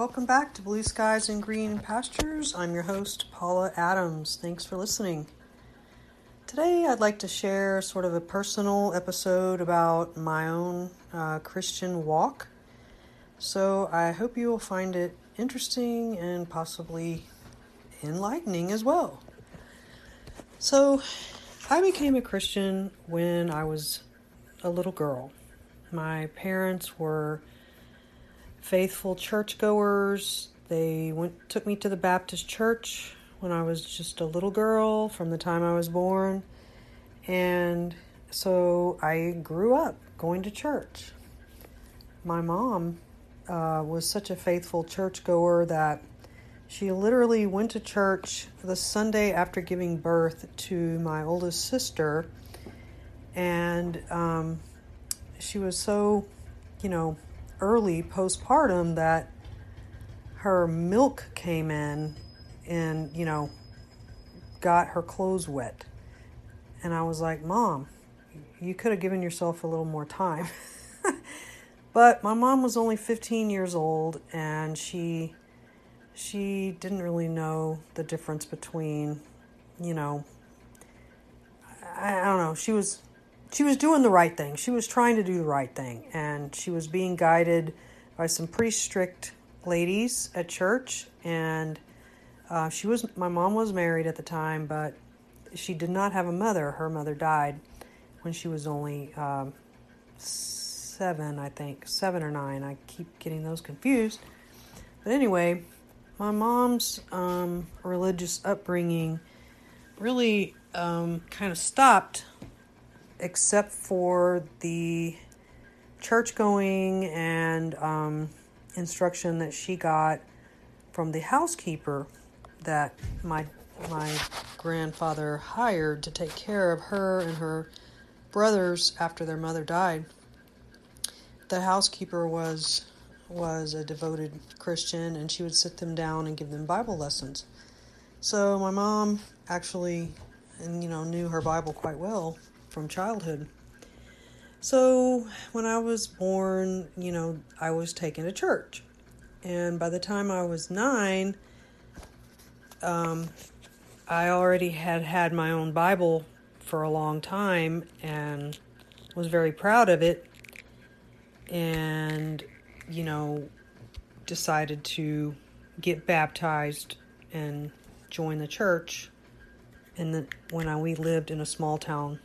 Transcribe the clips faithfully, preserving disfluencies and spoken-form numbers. Welcome back to Blue Skies and Green Pastures. I'm your host, Paula Adams. Thanks for listening. Today I'd like to share sort of a personal episode about my own uh, Christian walk. So I hope you will find it interesting and possibly enlightening as well. So I became a Christian when I was a little girl. My parents were faithful churchgoers. They went took me to the Baptist church when I was just a little girl, from the time I was born. And so I grew up going to church. My mom uh, was such a faithful churchgoer that she literally went to church the Sunday after giving birth to my oldest sister. And um, she was so, you know, early postpartum that her milk came in and, you know, got her clothes wet. And I was like, Mom, you could have given yourself a little more time. But my mom was only fifteen years old, and she she didn't really know the difference between, you know, I, I don't know. She was she was doing the right thing. She was trying to do the right thing, and she was being guided by some pretty strict ladies at church. And Uh, she was, my mom was married at the time, but she did not have a mother. Her mother died when she was only um, seven, I think, seven or nine. I keep getting those confused. But anyway, my mom's um, religious upbringing really um, kind of stopped, except for the church going and um, instruction that she got from the housekeeper that my my grandfather hired to take care of her and her brothers after their mother died. The housekeeper was was a devoted Christian, and she would sit them down and give them Bible lessons. So my mom actually, and you know, knew her Bible quite well from childhood. So when I was born, you know, I was taken to church, and by the time I was nine, Um, I already had had my own Bible for a long time and was very proud of it, and, you know, decided to get baptized and join the church. And then when I, we lived in a small town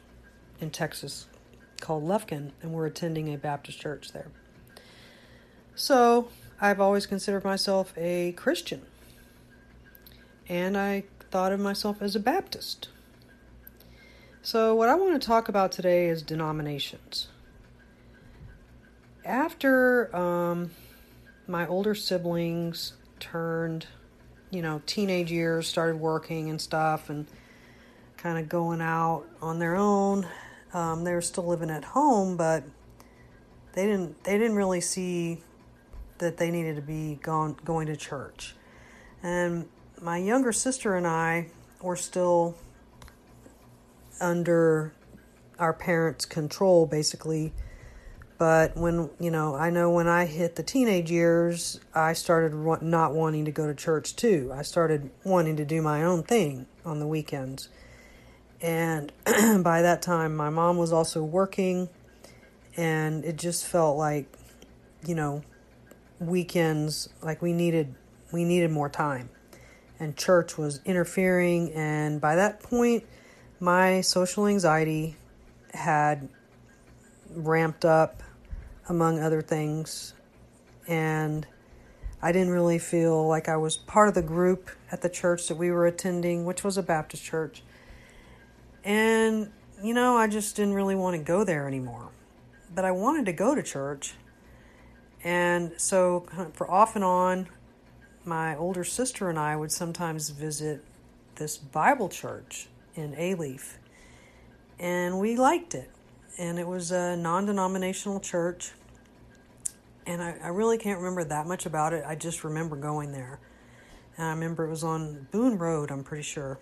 in Texas called Lufkin, and we're attending a Baptist church there. So I've always considered myself a Christian. And I thought of myself as a Baptist. So what I want to talk about today is denominations. After um, my older siblings turned, you know, teenage years, started working and stuff, and kind of going out on their own, um, they were still living at home, but they didn't they didn't really see that they needed to be gone, going to church. And my younger sister and I were still under our parents' control, basically. But when, you know, I know when I hit the teenage years, I started not wanting to go to church too. I started wanting to do my own thing on the weekends. And by that time, my mom was also working, and it just felt like, you know, weekends, like we needed, we needed more time. And church was interfering, and by that point, my social anxiety had ramped up, among other things, and I didn't really feel like I was part of the group at the church that we were attending, which was a Baptist church, and, you know, I just didn't really want to go there anymore, but I wanted to go to church, and so for off and on, my older sister and I would sometimes visit this Bible church in Alief, and we liked it, and it was a non-denominational church, and I, I really can't remember that much about it. I just remember going there, and I remember it was on Boone Road, I'm pretty sure.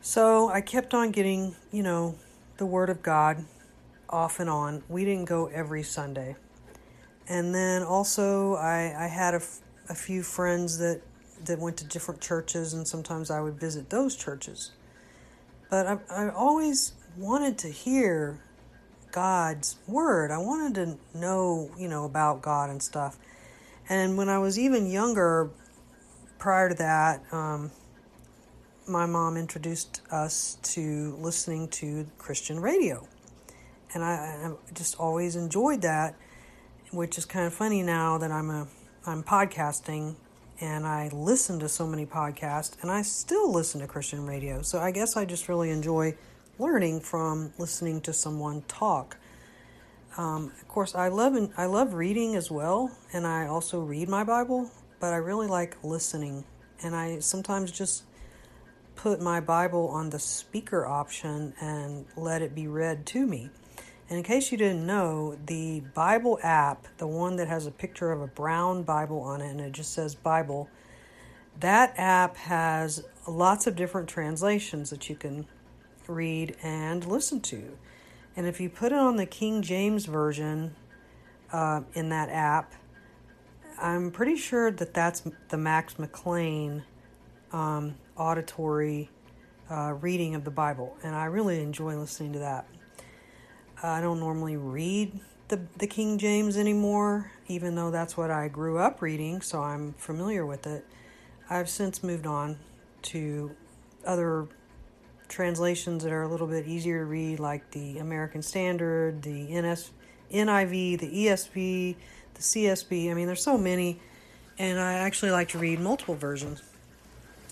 So I kept on getting, you know, the Word of God off and on. We didn't go every Sunday. And then also I, I had a, f- a few friends that, that went to different churches, and sometimes I would visit those churches. But I, I always wanted to hear God's word. I wanted to know, you know, about God and stuff. And when I was even younger, prior to that, um, my mom introduced us to listening to Christian radio. And I, I just always enjoyed that, which is kind of funny now that I'm a I'm podcasting, and I listen to so many podcasts, and I still listen to Christian radio. So I guess I just really enjoy learning from listening to someone talk. Um, of course, I love I love reading as well, and I also read my Bible, but I really like listening. And I sometimes just put my Bible on the speaker option and let it be read to me. And in case you didn't know, the Bible app, the one that has a picture of a brown Bible on it and it just says Bible, that app has lots of different translations that you can read and listen to. And if you put it on the King James Version uh, in that app, I'm pretty sure that that's the Max McLean um, auditory uh, reading of the Bible. And I really enjoy listening to that. I don't normally read the, the King James anymore, even though that's what I grew up reading, so I'm familiar with it. I've since moved on to other translations that are a little bit easier to read, like the American Standard, the N S, N I V, the E S V, the C S B. I mean, there's so many, and I actually like to read multiple versions.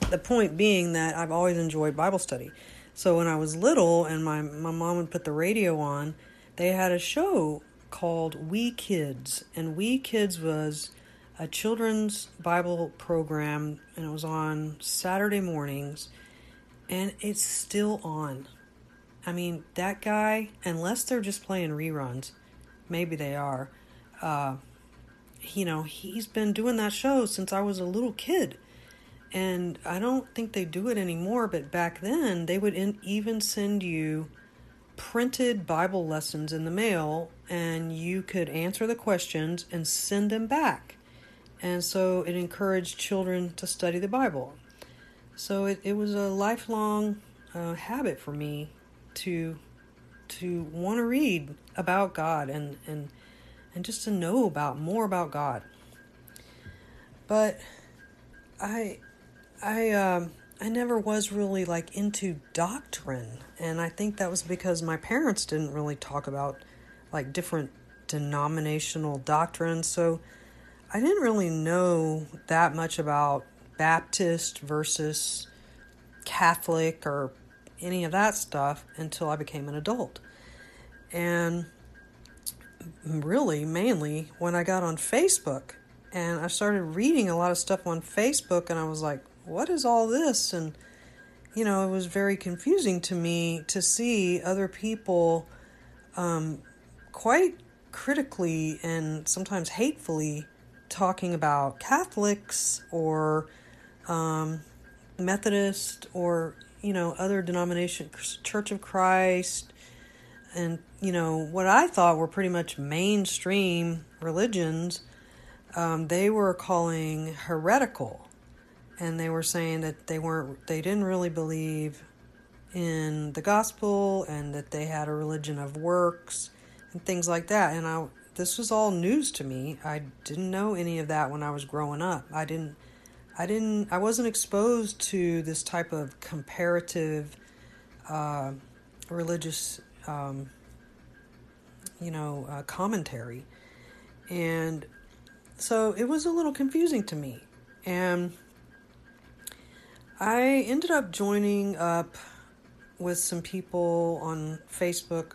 The point being that I've always enjoyed Bible study. So when I was little and my, my mom would put the radio on, they had a show called We Kids. And We Kids was a children's Bible program, and it was on Saturday mornings. And it's still on. I mean, that guy, unless they're just playing reruns, maybe they are, uh, you know, he's been doing that show since I was a little kid. And I don't think they do it anymore, but back then they would in, even send you printed Bible lessons in the mail, and you could answer the questions and send them back. And so it encouraged children to study the Bible. So it, it was a lifelong uh, habit for me to to want to read about God and, and and just to know about more about God. But I... I um, I never was really like into doctrine, and I think that was because my parents didn't really talk about like different denominational doctrines, so I didn't really know that much about Baptist versus Catholic or any of that stuff until I became an adult. And really mainly when I got on Facebook and I started reading a lot of stuff on Facebook, and I was like, what is all this? And, you know, it was very confusing to me to see other people um, quite critically and sometimes hatefully talking about Catholics or um, Methodist or, you know, other denominations, Church of Christ, and, you know, what I thought were pretty much mainstream religions, um, they were calling heretical. And they were saying that they weren't, they didn't really believe in the gospel, and that they had a religion of works and things like that. And I, this was all news to me. I didn't know any of that when I was growing up. I didn't, I didn't, I wasn't exposed to this type of comparative uh, religious, um, you know, uh, commentary. And so it was a little confusing to me. And I ended up joining up with some people on Facebook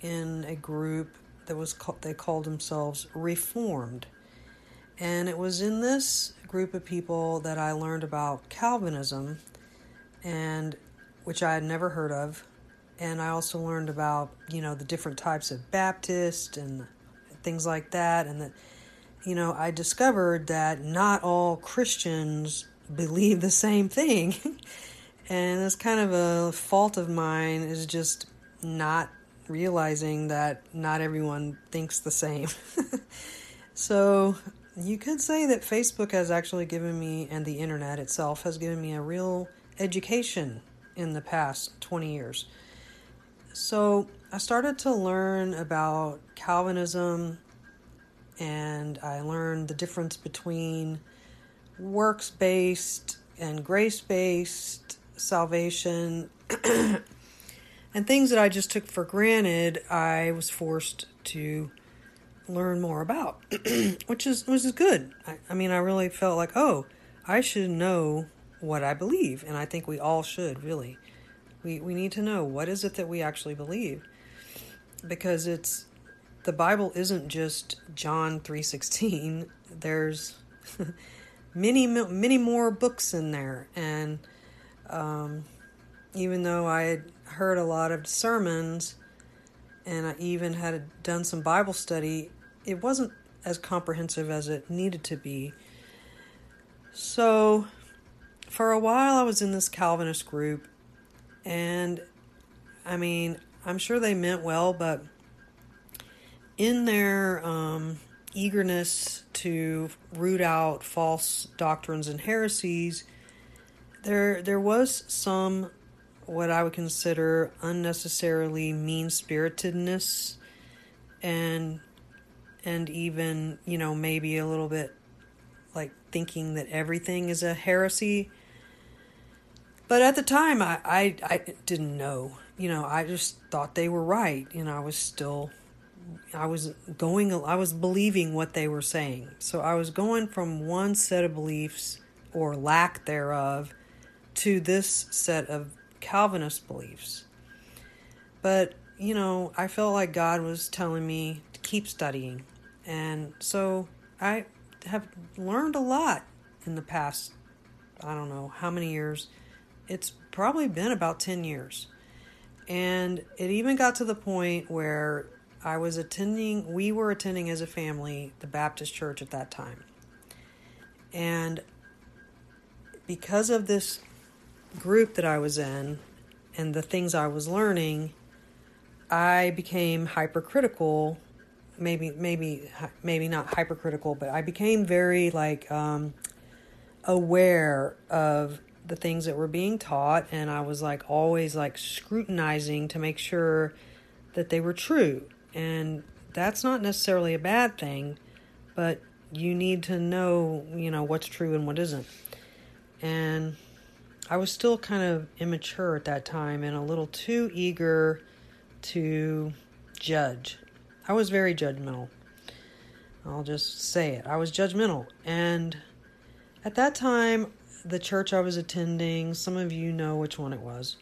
in a group that was called, they called themselves Reformed. And it was in this group of people that I learned about Calvinism, and which I had never heard of. And I also learned about, you know, the different types of Baptist and things like that. And that, you know, I discovered that not all Christians believe the same thing. And it's kind of a fault of mine, is just not realizing that not everyone thinks the same. So you could say that Facebook has actually given me, and the internet itself has given me, a real education in the past twenty years. So I started to learn about Calvinism, and I learned the difference between works-based and grace-based salvation, and things that I just took for granted, I was forced to learn more about, which is which is good. I, I mean, I really felt like, oh, I should know what I believe, and I think we all should, really. We we need to know, what is it that we actually believe? Because it's, the Bible isn't just John three sixteen. There's many, many more books in there. And um, even though I had heard a lot of sermons, and I even had done some Bible study, it wasn't as comprehensive as it needed to be. So for a while I was in this Calvinist group, and I mean, I'm sure they meant well, but in their um, eagerness to root out false doctrines and heresies, there there was some what I would consider unnecessarily mean-spiritedness, and and even, you know, maybe a little bit like thinking that everything is a heresy. But at the time, I, I, I didn't know. You know, I just thought they were right. You know, I was still, I was going, I was believing what they were saying. So I was going from one set of beliefs, or lack thereof, to this set of Calvinist beliefs. But, you know, I felt like God was telling me to keep studying. And so I have learned a lot in the past, I don't know how many years. It's probably been about ten years. And it even got to the point where I was attending, we were attending as a family, the Baptist church at that time. And because of this group that I was in and the things I was learning, I became hypercritical, maybe, maybe, maybe not hypercritical, but I became very like um, aware of the things that were being taught, and I was like always like scrutinizing to make sure that they were true. And that's not necessarily a bad thing, but you need to know, you know, what's true and what isn't. And I was still kind of immature at that time and a little too eager to judge. I was very judgmental. I'll just say it. I was judgmental. And at that time, the church I was attending, some of you know which one it was,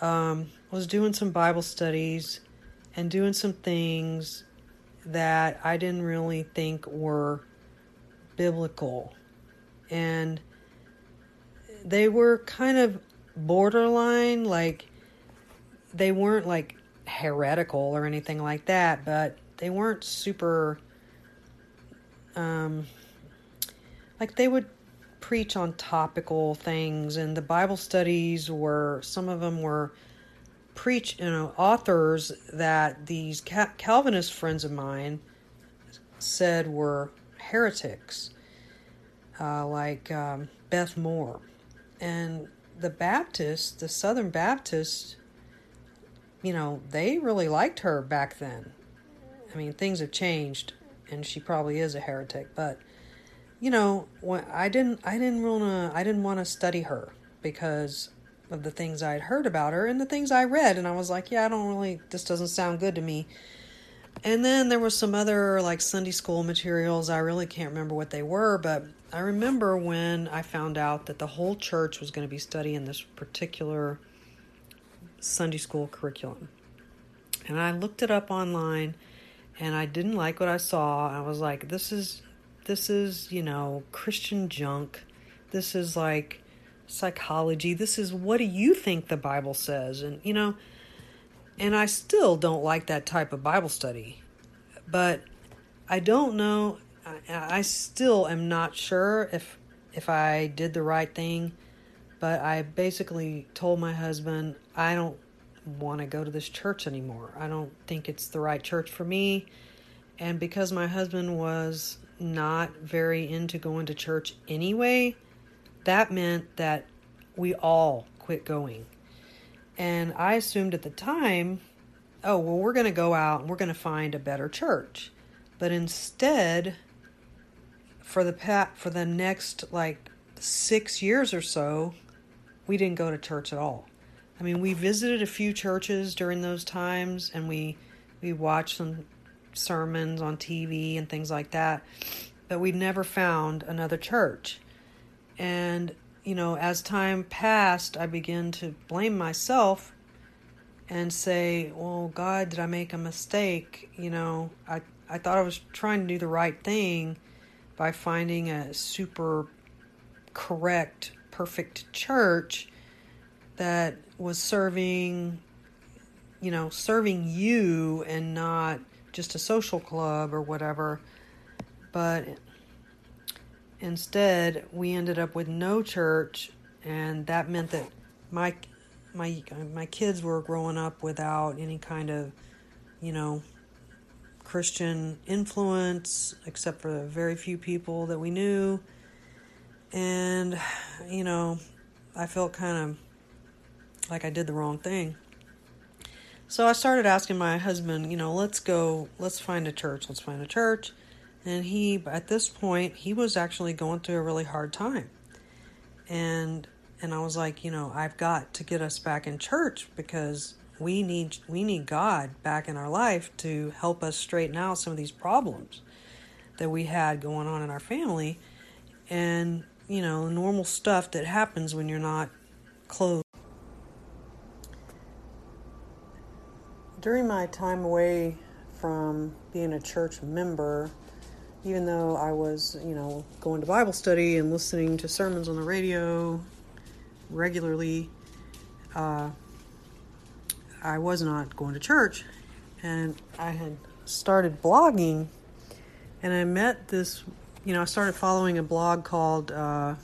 um, was doing some Bible studies and doing some things that I didn't really think were biblical. And they were kind of borderline, like, they weren't like heretical or anything like that, but they weren't super, um, like they would preach on topical things, and the Bible studies were, some of them were preach, you know, authors that these Calvinist friends of mine said were heretics, uh, like um, Beth Moore. And the Baptists, the Southern Baptists, you know, they really liked her back then. I mean, things have changed, and she probably is a heretic, but you know, when I didn't, I didn't wanna, I didn't want to study her because of the things I'd heard about her and the things I read, and I was like, yeah, I don't really, this doesn't sound good to me. And then there were some other like Sunday school materials. I really can't remember what they were, but I remember when I found out that the whole church was going to be studying this particular Sunday school curriculum, and I looked it up online, and I didn't like what I saw. I was like, this is. This is, you know, Christian junk. This is like psychology. This is, what do you think the Bible says? And, you know, and I still don't like that type of Bible study. But I don't know. I, I still am not sure if, if I did the right thing. But I basically told my husband, I don't want to go to this church anymore. I don't think it's the right church for me. And because my husband was not very into going to church anyway, that meant that we all quit going. And I assumed at the time, oh, well, we're going to go out and we're going to find a better church. But instead, for the pa- for the next, like, six years or so, we didn't go to church at all. I mean, we visited a few churches during those times, and we, we watched some sermons on T V and things like that, but we never found another church. And, you know, as time passed, I began to blame myself and say, well, God, did I make a mistake? You know, I, I thought I was trying to do the right thing by finding a super correct, perfect church that was serving, you know, serving you and not just a social club or whatever. But instead, we ended up with no church, and that meant that my my my kids were growing up without any kind of, you know, Christian influence, except for the very few people that we knew. And, you know, I felt kind of like I did the wrong thing. So I started asking my husband, you know, let's go, let's find a church, let's find a church. And he, at this point, he was actually going through a really hard time. And and I was like, you know, I've got to get us back in church because we need we need God back in our life to help us straighten out some of these problems that we had going on in our family. And, you know, normal stuff that happens when you're not close. During my time away from being a church member, even though I was, you know, going to Bible study and listening to sermons on the radio regularly, uh, I was not going to church. And I had started blogging, and I met this You know, I started following a blog called, uh,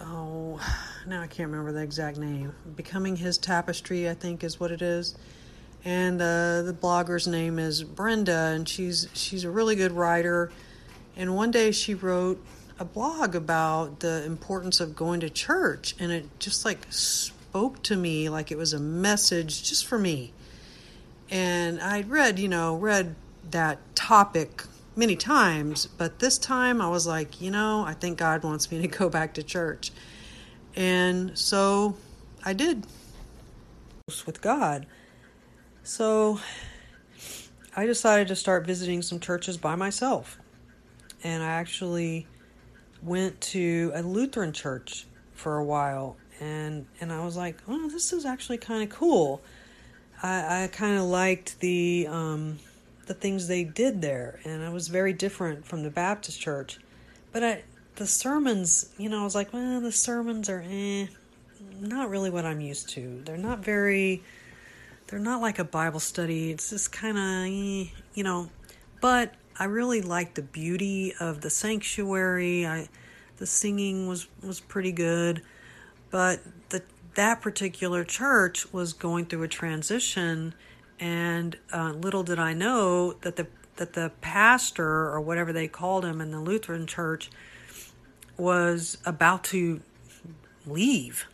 oh, now I can't remember the exact name. Becoming His Tapestry, I think, is what it is. And uh, the blogger's name is Brenda, and she's she's a really good writer. And one day she wrote a blog about the importance of going to church, and it just, like, spoke to me like it was a message just for me. And I'd read, you know, read that topic many times, but this time I was like, you know, I think God wants me to go back to church. And so I did with God. So I decided to start visiting some churches by myself. And I actually went to a Lutheran church for a while. And, and I was like, oh, this is actually kind of cool. I, I kind of liked the, um, the things they did there, and it was very different from the Baptist church. But I, the sermons, you know, I was like, well, the sermons are eh, not really what I'm used to. They're not very, they're not like a Bible study. It's just kind of, eh, you know, but I really liked the beauty of the sanctuary. I, the singing was, was pretty good, but the, that particular church was going through a transition. And uh, little did I know that the that the pastor, or whatever they called him in the Lutheran church, was about to leave.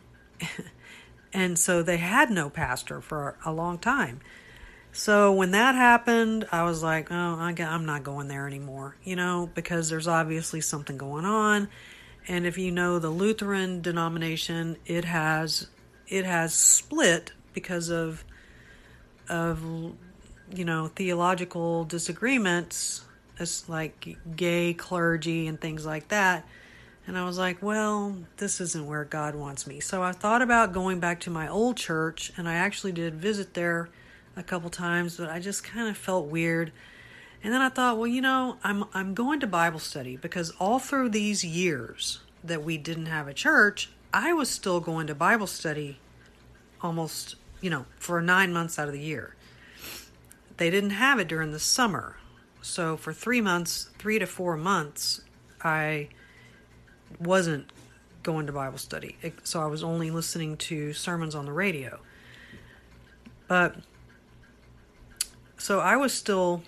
And so they had no pastor for a long time. So when that happened, I was like, oh, I'm not going there anymore, you know, because there's obviously something going on. And if you know the Lutheran denomination, it has it has split because of of, you know, theological disagreements, as like gay clergy and things like that. And I was like, well, this isn't where God wants me. So I thought about going back to my old church, and I actually did visit there a couple times, but I just kind of felt weird. And then I thought, well, you know, I'm I'm going to Bible study, because all through these years that we didn't have a church, I was still going to Bible study almost, you know, for nine months out of the year. They didn't have it during the summer. So for three months, three to four months, I wasn't going to Bible study. So I was only listening to sermons on the radio. But so I was still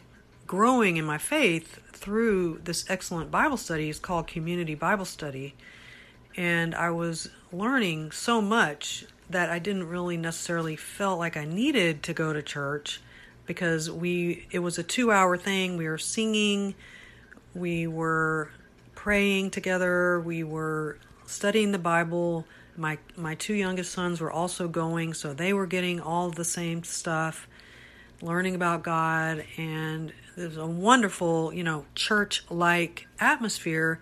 growing in my faith through this excellent Bible study. It's called Community Bible Study. And I was learning so much that I didn't really necessarily felt like I needed to go to church, because we it was a two-hour thing. We were singing, we were praying together, we were studying the Bible. My my two youngest sons were also going, so they were getting all the same stuff, learning about God, and it was a wonderful, you know, church-like atmosphere.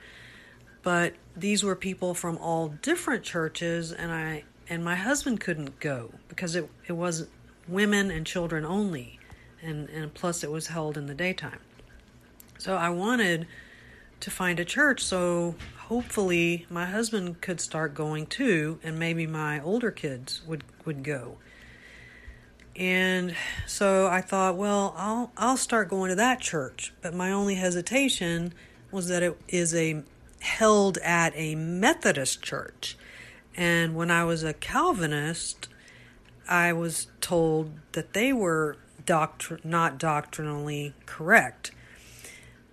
But these were people from all different churches, and I and my husband couldn't go because it it was women and children only, and and plus it was held in the daytime. So I wanted to find a church, so hopefully my husband could start going too, and maybe my older kids would, would go. And so I thought, well, I'll I'll start going to that church. But my only hesitation was that it is a held at a Methodist church. And when I was a Calvinist, I was told that they were doctr- not doctrinally correct.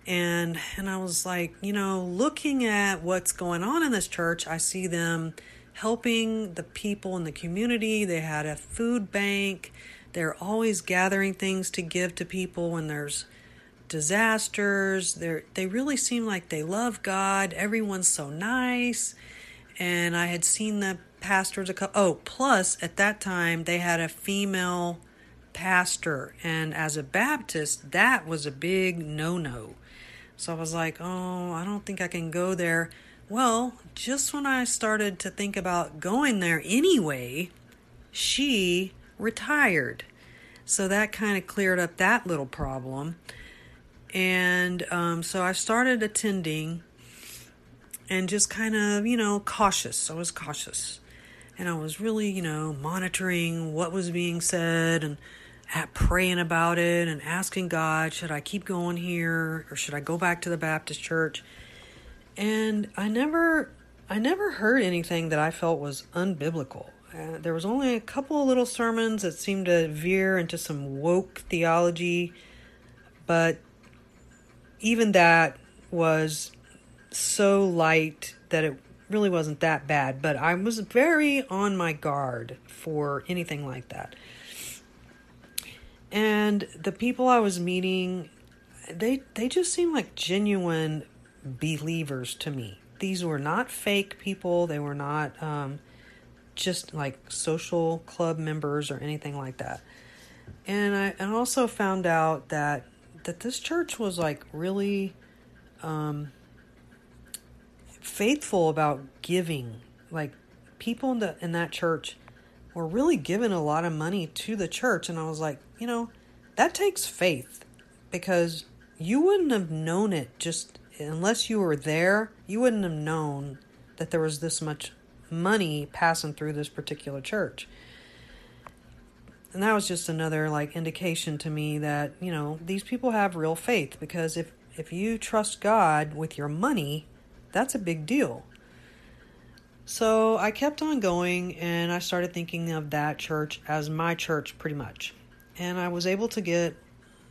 And and I was like, you know, looking at what's going on in this church, I see them helping the people in the community. They had a food bank. They're always gathering things to give to people when there's disasters. They're, they really seem like they love God. Everyone's so nice. And I had seen the pastors a couple, oh, plus at that time they had a female pastor. And as a Baptist, that was a big no-no. So I was like, oh, I don't think I can go there. Well, just when I started to think about going there anyway, she retired. So that kind of cleared up that little problem. And um, so I started attending and just kind of, you know, cautious. I was cautious. And I was really, you know, monitoring what was being said and praying about it and asking God, should I keep going here or should I go back to the Baptist church? And I never, I never heard anything that I felt was unbiblical. Uh, there was only a couple of little sermons that seemed to veer into some woke theology, but even that was so light that it really wasn't that bad. But I was very on my guard for anything like that. And the people I was meeting, they they just seemed like genuine believers to me. These were not fake people. They were not um, just like social club members or anything like that. And I and also found out that that this church was like really um, faithful about giving. Like people in the in that church were really giving a lot of money to the church, and I was like, you know, that takes faith, because you wouldn't have known it just. Unless you were there, you wouldn't have known that there was this much money passing through this particular church. And that was just another like indication to me that, you know, these people have real faith, because if, if you trust God with your money, that's a big deal. So I kept on going, and I started thinking of that church as my church pretty much. And I was able to get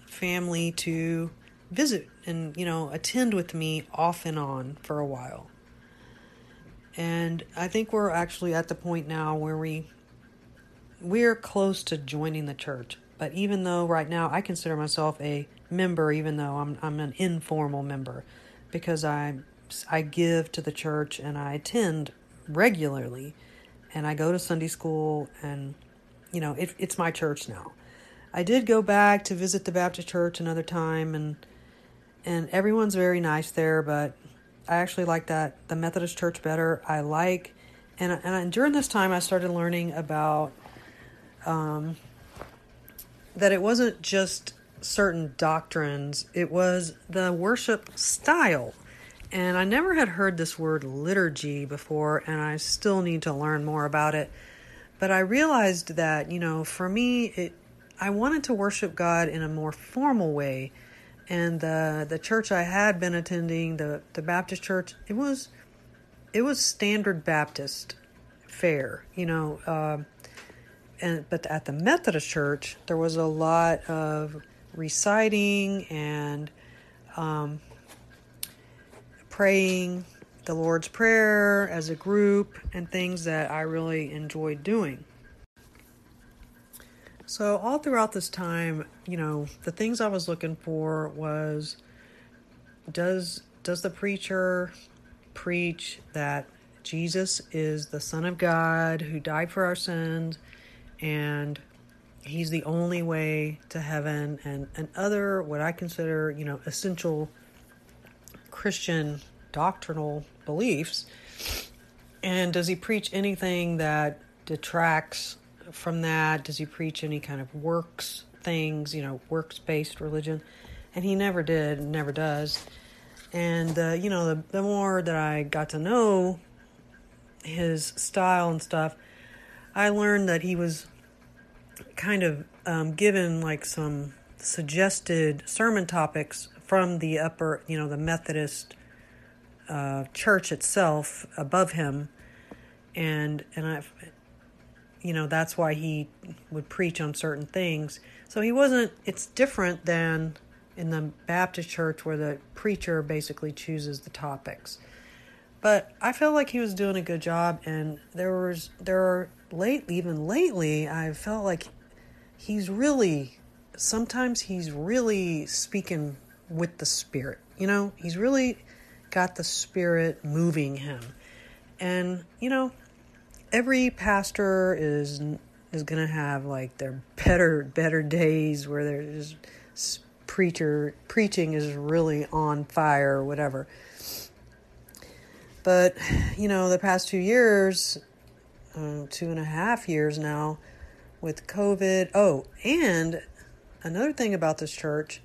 family to visit and, you know, attend with me off and on for a while. And I think we're actually at the point now where we, we're close to joining the church. But even though right now I consider myself a member, even though I'm, I'm an informal member, because I, I give to the church and I attend regularly and I go to Sunday school, and, you know, it, it's my church now. I did go back to visit the Baptist church another time, and And everyone's very nice there, but I actually like that the Methodist church better. I like, and and during this time I started learning about um, that it wasn't just certain doctrines; it was the worship style. And I never had heard this word liturgy before, and I still need to learn more about it. But I realized that, you know, for me, it I wanted to worship God in a more formal way. And the the church I had been attending, the, the Baptist church, it was it was standard Baptist fare, you know. Uh, and but at the Methodist church, there was a lot of reciting and um, praying the Lord's Prayer as a group, and things that I really enjoyed doing. So all throughout this time, you know, the things I was looking for was, does does the preacher preach that Jesus is the Son of God who died for our sins, and he's the only way to heaven, and, and other what I consider, you know, essential Christian doctrinal beliefs? And does he preach anything that detracts from that? Does he preach any kind of works things, you know, works-based religion? And he never did, never does. And, uh, you know, the, the more that I got to know his style and stuff, I learned that he was kind of um, given like some suggested sermon topics from the upper, you know, the Methodist uh, church itself above him. And, and I, you know, that's why he would preach on certain things. So he wasn't, it's different than in the Baptist church where the preacher basically chooses the topics. But I felt like he was doing a good job, and there was, there are late, even lately, I felt like he's really, sometimes he's really speaking with the Spirit, you know, he's really got the Spirit moving him. And, you know, every pastor is, is going to have like their better, better days where they're just speaking. Preacher preaching is really on fire or whatever. But, you know, the past two years, um, two and a half years now with COVID. Oh, and another thing about this church,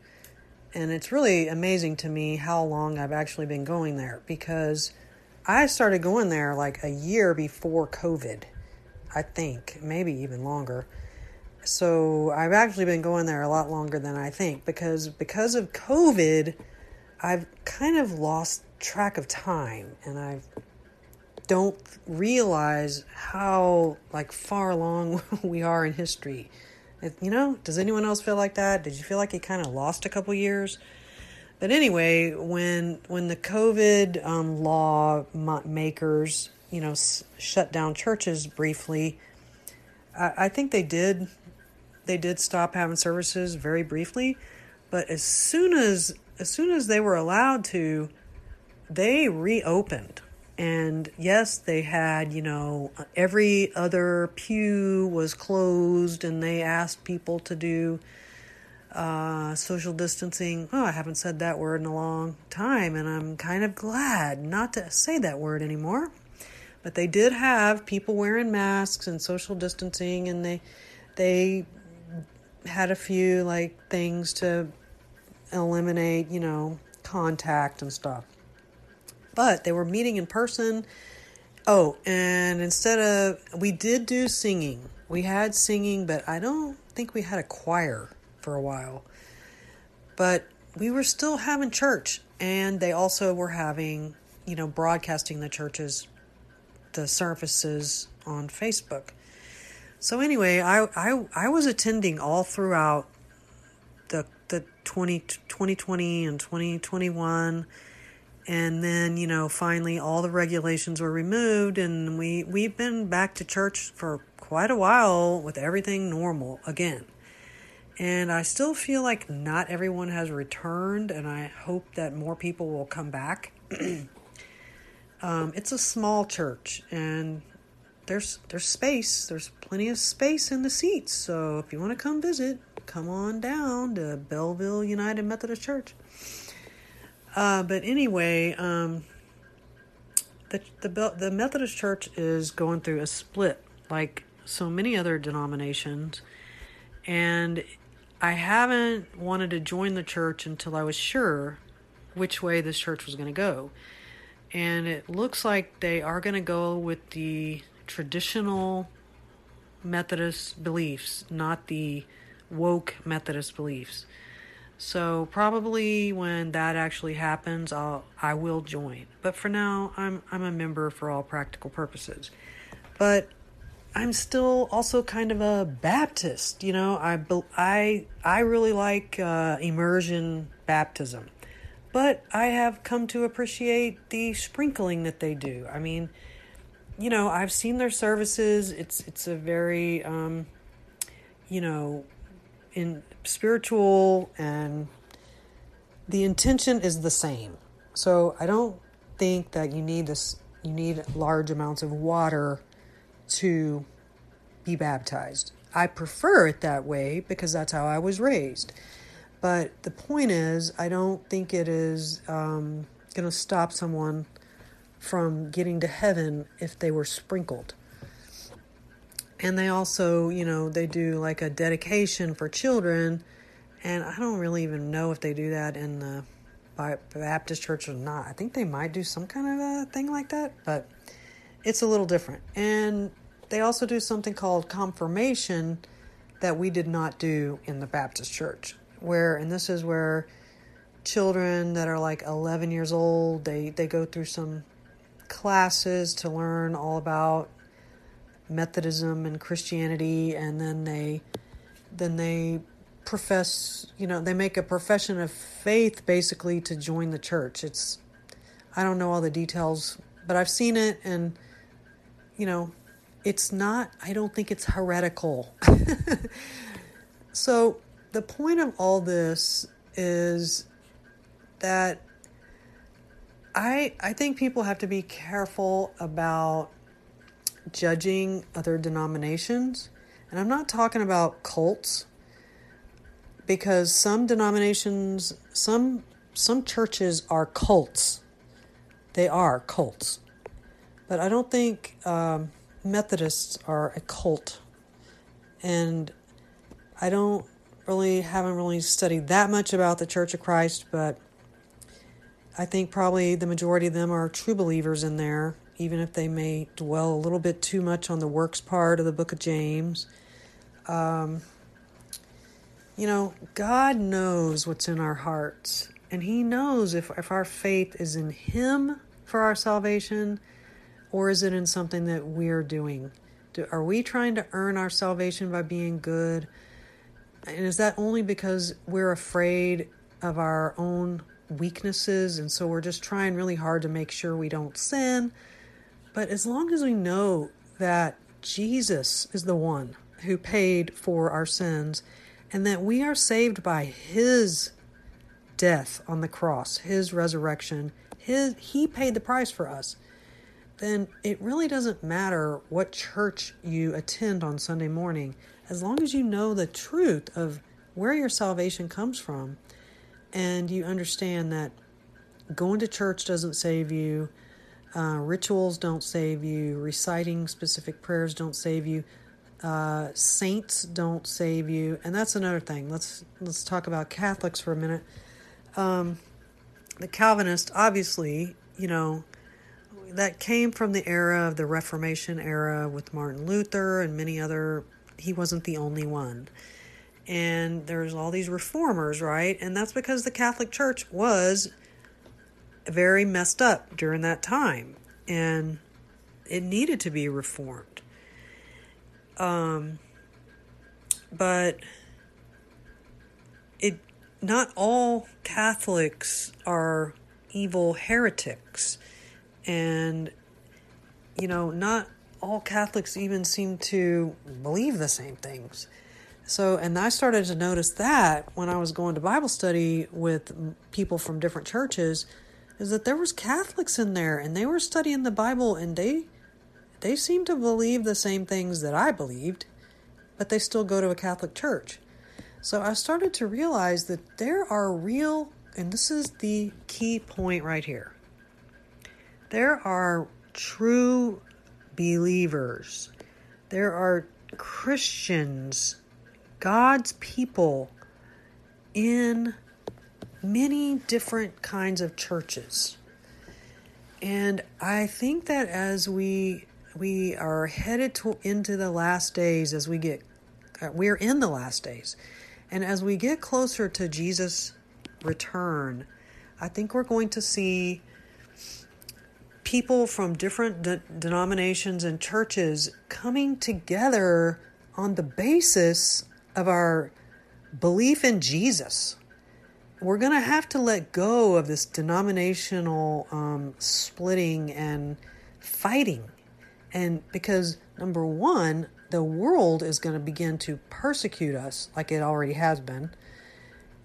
and it's really amazing to me how long I've actually been going there, because I started going there like a year before COVID, I think, maybe even longer. So I've actually been going there a lot longer than I think, because because of COVID, I've kind of lost track of time, and I don't realize how like far along we are in history. If, you know, does anyone else feel like that? Did you feel like you kind of lost a couple years? But anyway, when when the COVID um, law makers, you know, s- shut down churches briefly, I, I think they did. They did stop having services very briefly, but as soon as as soon as they were allowed to, they reopened. And yes, they had, you know, every other pew was closed, and they asked people to do uh, social distancing. Oh, I haven't said that word in a long time, and I'm kind of glad not to say that word anymore. But they did have people wearing masks and social distancing, and they they. had a few like things to eliminate, you know, contact and stuff. But they were meeting in person. Oh, and instead of, we did do singing. We had singing, but I don't think we had a choir for a while. But we were still having church, and they also were having, you know, broadcasting the churches, the services on Facebook. So anyway, I, I I was attending all throughout the the twenty twenty and twenty twenty-one, and then, you know, finally all the regulations were removed, and we we've been back to church for quite a while with everything normal again. And I still feel like not everyone has returned, and I hope that more people will come back. um, it's a small church, and There's there's space. There's plenty of space in the seats. So if you want to come visit, come on down to Belleville United Methodist Church. Uh, but anyway, um, the the the Methodist Church is going through a split, like so many other denominations, and I haven't wanted to join the church until I was sure which way this church was going to go, and it looks like they are going to go with the traditional Methodist beliefs, not the woke Methodist beliefs. So probably when that actually happens, I'll I will join. But for now, I'm I'm a member for all practical purposes. But I'm still also kind of a Baptist. You know, I, I, I really like uh, immersion baptism. But I have come to appreciate the sprinkling that they do. I mean, you know, I've seen their services. It's it's a very, um, you know, in spiritual, and the intention is the same. So I don't think that you need this. You need large amounts of water to be baptized. I prefer it that way because that's how I was raised. But the point is, I don't think it is um, going to stop someone from getting to heaven if they were sprinkled. And they also, you know, they do like a dedication for children. And I don't really even know if they do that in the Baptist church or not. I think they might do some kind of a thing like that, but it's a little different. And they also do something called confirmation that we did not do in the Baptist church. Where, and this is where children that are like eleven years old, they, they go through some classes to learn all about Methodism and Christianity, and then they then they profess, you know, they make a profession of faith basically to join the church. It's, I don't know all the details, but I've seen it, and, you know, it's not, I don't think it's heretical. So, the point of all this is that I I think people have to be careful about judging other denominations. And I'm not talking about cults, because some denominations, some some churches are cults. They are cults. But I don't think um, Methodists are a cult. And I don't... really haven't really studied that much about the Church of Christ, but I think probably the majority of them are true believers in there, even if they may dwell a little bit too much on the works part of the book of James. Um, you know, God knows what's in our hearts, and He knows if, if our faith is in Him for our salvation, or is it in something that we're doing? Do, are we trying to earn our salvation by being good? And is that only because we're afraid of our own weaknesses, and so we're just trying really hard to make sure we don't sin? But as long as we know that Jesus is the one who paid for our sins, and that we are saved by His death on the cross, His resurrection, His He paid the price for us, then it really doesn't matter what church you attend on Sunday morning. As long as you know the truth of where your salvation comes from, and you understand that going to church doesn't save you, uh, rituals don't save you, reciting specific prayers don't save you, uh, saints don't save you, and that's another thing. Let's let's talk about Catholics for a minute. Um, the Calvinist, obviously, you know, that came from the era of the Reformation era with Martin Luther and many other. He wasn't the only one. And there's all these reformers, right? And that's because the Catholic Church was very messed up during that time. And it needed to be reformed. Um, but it not all Catholics are evil heretics. And, you know, not... all Catholics even seem to believe the same things. So, and I started to notice that when I was going to Bible study with people from different churches, is that there was Catholics in there, and they were studying the Bible, and they they seemed to believe the same things that I believed, but they still go to a Catholic church. So I started to realize that there are real, and this is the key point right here, there are true believers. There are Christians, God's people, in many different kinds of churches. And I think that as we we are headed to, into the last days, as we get, we're in the last days, and as we get closer to Jesus' return, I think we're going to see people from different de- denominations and churches coming together on the basis of our belief in Jesus. We're going to have to let go of this denominational um, splitting and fighting. And because, number one, the world is going to begin to persecute us like it already has been.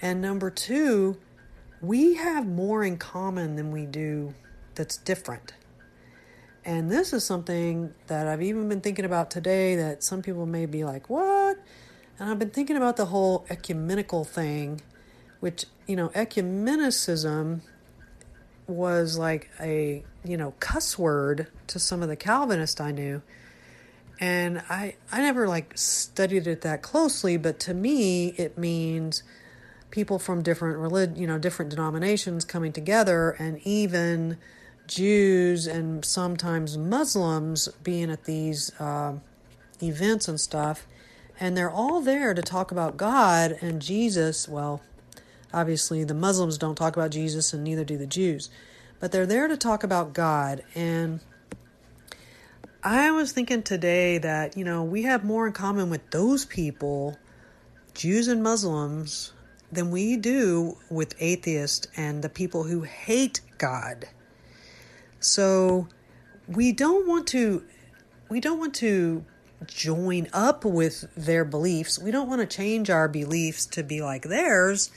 And number two, we have more in common than we do that's different. And this is something that I've even been thinking about today that some people may be like, what? And I've been thinking about the whole ecumenical thing, which, you know, ecumenicism was like a, you know, cuss word to some of the Calvinists I knew. And I, I never like studied it that closely, but to me it means people from different relig- you know, different denominations coming together, and even Jews and sometimes Muslims being at these uh, events and stuff. And they're all there to talk about God and Jesus. Well, obviously the Muslims don't talk about Jesus and neither do the Jews. But they're there to talk about God. And I was thinking today that, you know, we have more in common with those people, Jews and Muslims, than we do with atheists and the people who hate God. So we don't want to, we don't want to join up with their beliefs. We don't want to change our beliefs to be like theirs,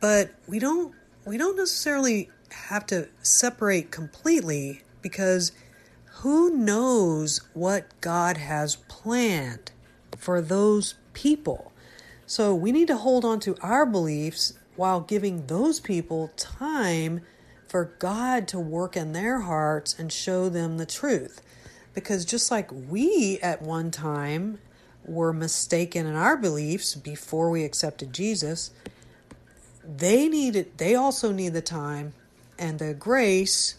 but we don't, we don't necessarily have to separate completely, because who knows what God has planned for those people. So we need to hold on to our beliefs while giving those people time for God to work in their hearts and show them the truth. Because just like we at one time were mistaken in our beliefs before we accepted Jesus, they needed, they also need the time and the grace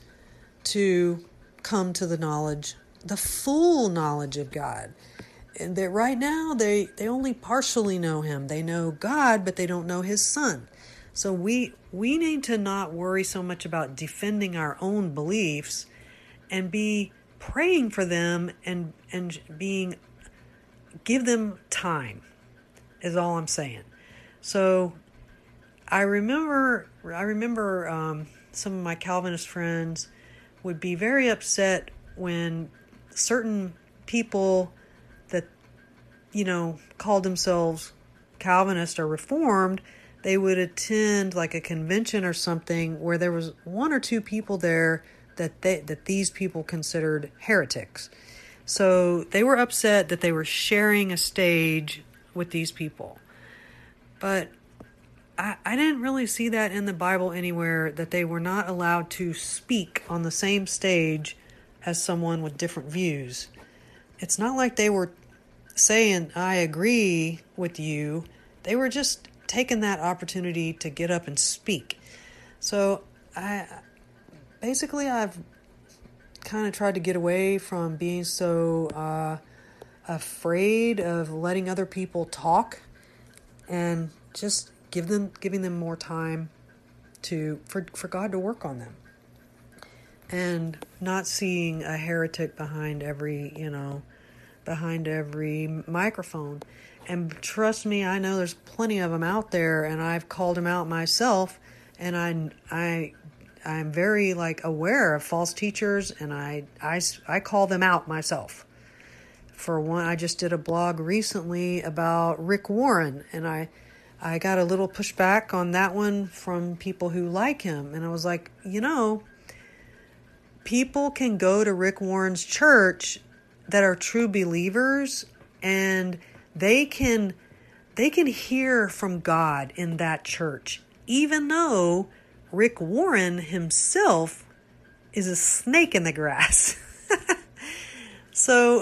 to come to the knowledge, the full knowledge of God. And that right now they, they only partially know him. They know God, but they don't know his son. So we we need to not worry so much about defending our own beliefs and be praying for them and and being give them time is all I'm saying. So I remember I remember um, some of my Calvinist friends would be very upset when certain people that, you know, called themselves Calvinist or Reformed, they would attend like a convention or something where there was one or two people there that they, that these people considered heretics. So they were upset that they were sharing a stage with these people. But I, I didn't really see that in the Bible anywhere, that they were not allowed to speak on the same stage as someone with different views. It's not like they were saying, I agree with you. They were just taking that opportunity to get up and speak. So I... Basically, I've kind of tried to get away from being so uh, afraid of letting other people talk, and just give them, giving them more time to for, for God to work on them, and not seeing a heretic behind every, you know, behind every microphone. And trust me, I know there's plenty of them out there, and I've called them out myself, and I I. I'm very like aware of false teachers, and I, I, I call them out myself. For one, I just did a blog recently about Rick Warren, and I, I got a little pushback on that one from people who like him. And I was like, you know, people can go to Rick Warren's church that are true believers, and they can, they can hear from God in that church, even though Rick Warren himself is a snake in the grass. So,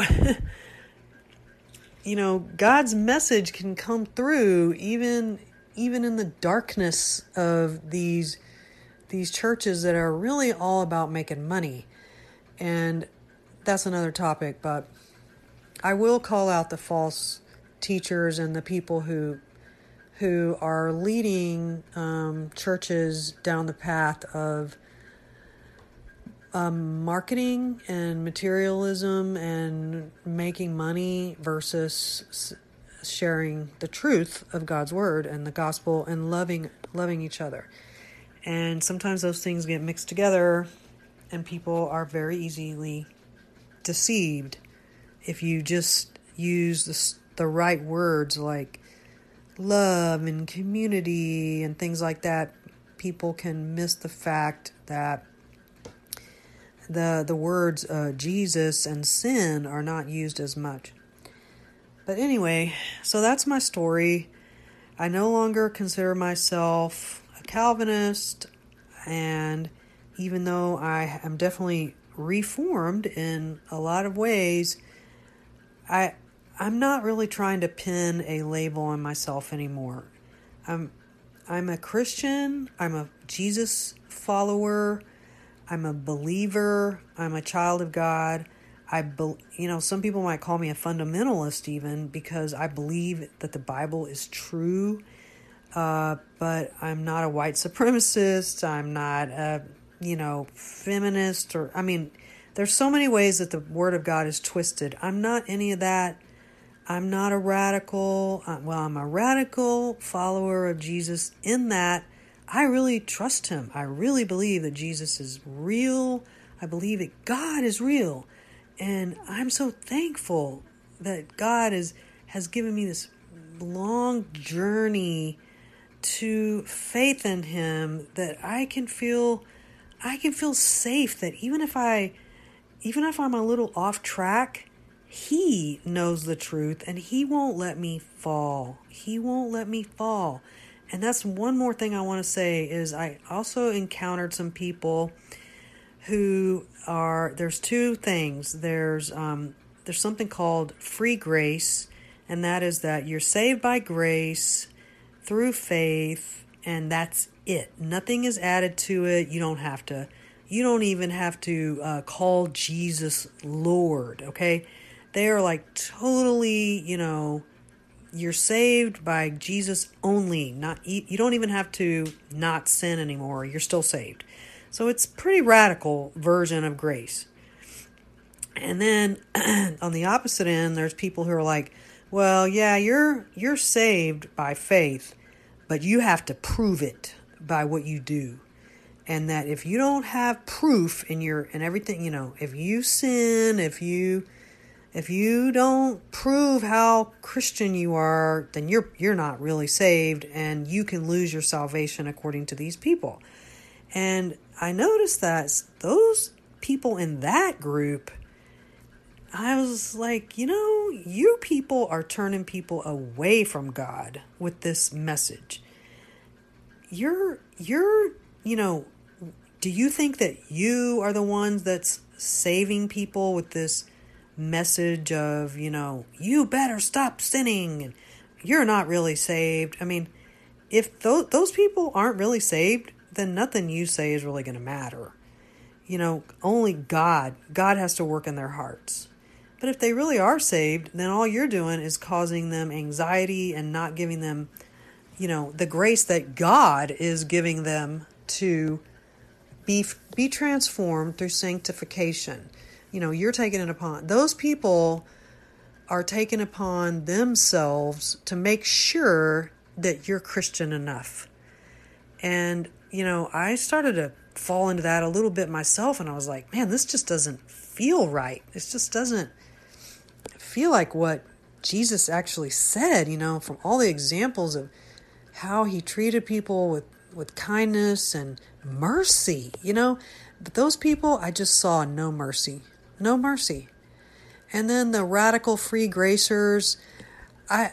you know, God's message can come through even even in the darkness of these these churches that are really all about making money. And that's another topic, but I will call out the false teachers and the people who who are leading um, churches down the path of um, marketing and materialism and making money versus sharing the truth of God's word and the gospel and loving loving each other. And sometimes those things get mixed together, and people are very easily deceived if you just use the, the right words like love and community and things like that. People can miss the fact that the the words uh, Jesus and sin are not used as much. But anyway, so that's my story. I no longer consider myself a Calvinist, and even though I am definitely reformed in a lot of ways, I I'm not really trying to pin a label on myself anymore. I'm I'm a Christian, I'm a Jesus follower, I'm a believer, I'm a child of God. I be, you know, some people might call me a fundamentalist even, because I believe that the Bible is true, uh, but I'm not a white supremacist, I'm not a, you know, feminist, or, I mean, there's so many ways that the Word of God is twisted. I'm not any of that. I'm not a radical, uh, well, I'm a radical follower of Jesus in that I really trust him. I really believe that Jesus is real. I believe that God is real. And I'm so thankful that God is, has given me this long journey to faith in him, that I can feel, I can feel safe that even if I, even if I'm a little off track, he knows the truth and he won't let me fall. He won't let me fall. And that's one more thing I want to say is I also encountered some people who are, there's two things. There's um, there's something called free grace, and that is that you're saved by grace through faith, and that's it. Nothing is added to it. You don't have to, you don't even have to uh, call Jesus Lord, okay? They are like totally, you know, you're saved by Jesus only. Not you don't even have to not sin anymore. You're still saved. So it's pretty radical version of grace. And then on the opposite end, there's people who are like, well, yeah, you're you're saved by faith, but you have to prove it by what you do. And that if you don't have proof in your and everything, you know, if you sin, if you if you don't prove how Christian you are, then you're you're not really saved, and you can lose your salvation according to these people. And I noticed that those people in that group, I was like, you know, you people are turning people away from God with this message. You're, you're, you know, do you think that you are the ones that's saving people with this message of, you know, you better stop sinning and you're not really saved? I mean, if those, those people aren't really saved, then nothing you say is really going to matter. You know, only God, God has to work in their hearts. But if they really are saved, then all you're doing is causing them anxiety and not giving them, you know, the grace that God is giving them to be, be transformed through sanctification. You know, you're taking it upon, those people are taking upon themselves to make sure that you're Christian enough. And you know, I started to fall into that a little bit myself, and I was like, man, this just doesn't feel right. This just doesn't feel like what Jesus actually said, you know, from all the examples of how he treated people with, with kindness and mercy, you know. But those people, I just saw no mercy, no mercy. And then the radical free gracers, I,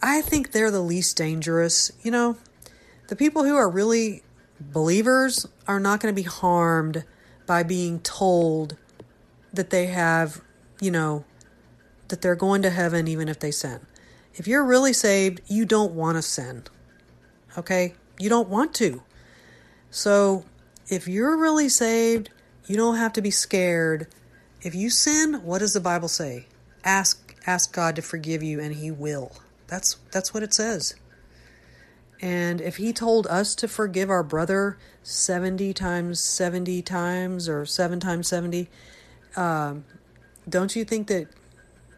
I think they're the least dangerous, you know. The people who are really believers are not going to be harmed by being told that they have, you know, that they're going to heaven even if they sin. If you're really saved, you don't want to sin. Okay? You don't want to. So if you're really saved, you don't have to be scared. If you sin, what does the Bible say? Ask ask God to forgive you and he will. That's that's what it says. And if he told us to forgive our brother seventy times seventy times or seven times seventy, um, don't you think that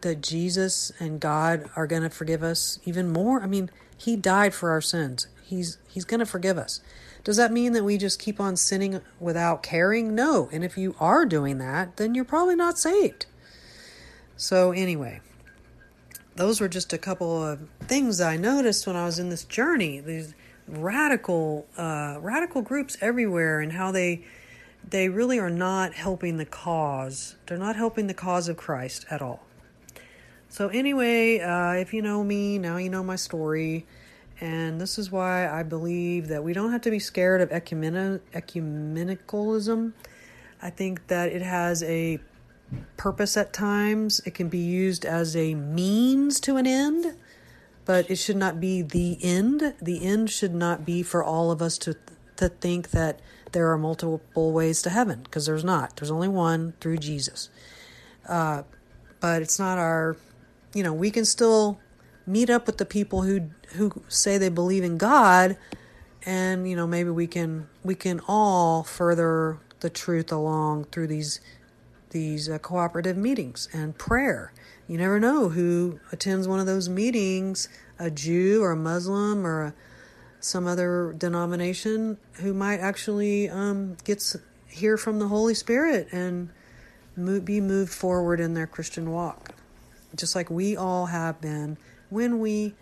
that Jesus and God are going to forgive us even more? I mean, he died for our sins. He's he's going to forgive us. Does that mean that we just keep on sinning without caring? No. And if you are doing that, then you're probably not saved. So anyway, those were just a couple of things I noticed when I was in this journey. These radical, uh, radical groups everywhere, and how they they really are not helping the cause. They're not helping the cause of Christ at all. So anyway, uh, if you know me, now you know my story. And this is why I believe that we don't have to be scared of ecumeni- ecumenicalism. I think that it has a purpose at times. It can be used as a means to an end, but it should not be the end. The end should not be for all of us to th- to think that there are multiple ways to heaven, because there's not. There's only one, through Jesus. Uh, but it's not our, you know, we can still meet up with the people who who say they believe in God, and, you know, maybe we can we can all further the truth along through these these uh, cooperative meetings and prayer. You never know who attends one of those meetings, a Jew or a Muslim or a, some other denomination, who might actually um, get hear from the Holy Spirit and move, be moved forward in their Christian walk, just like we all have been. When we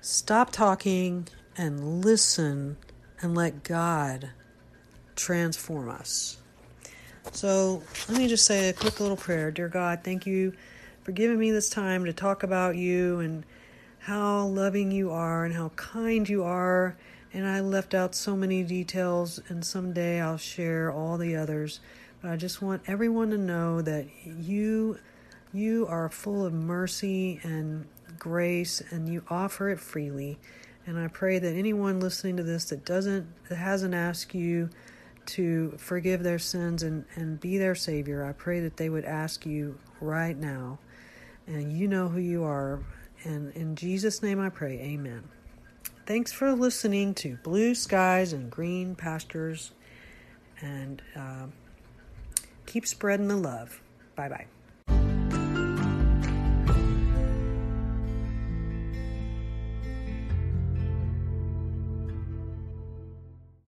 stop talking and listen and let God transform us. So let me just say a quick little prayer. Dear God, thank you for giving me this time to talk about you and how loving you are and how kind you are. And I left out so many details, and someday I'll share all the others. But I just want everyone to know that you, you are full of mercy and grace, and you offer it freely. And I pray that anyone listening to this that doesn't that hasn't asked you to forgive their sins and, and be their Savior, I pray that they would ask you right now. And you know who you are. And in Jesus' name I pray, amen. Thanks for listening to Blue Skies and Green Pastures. And uh, keep spreading the love. Bye-bye.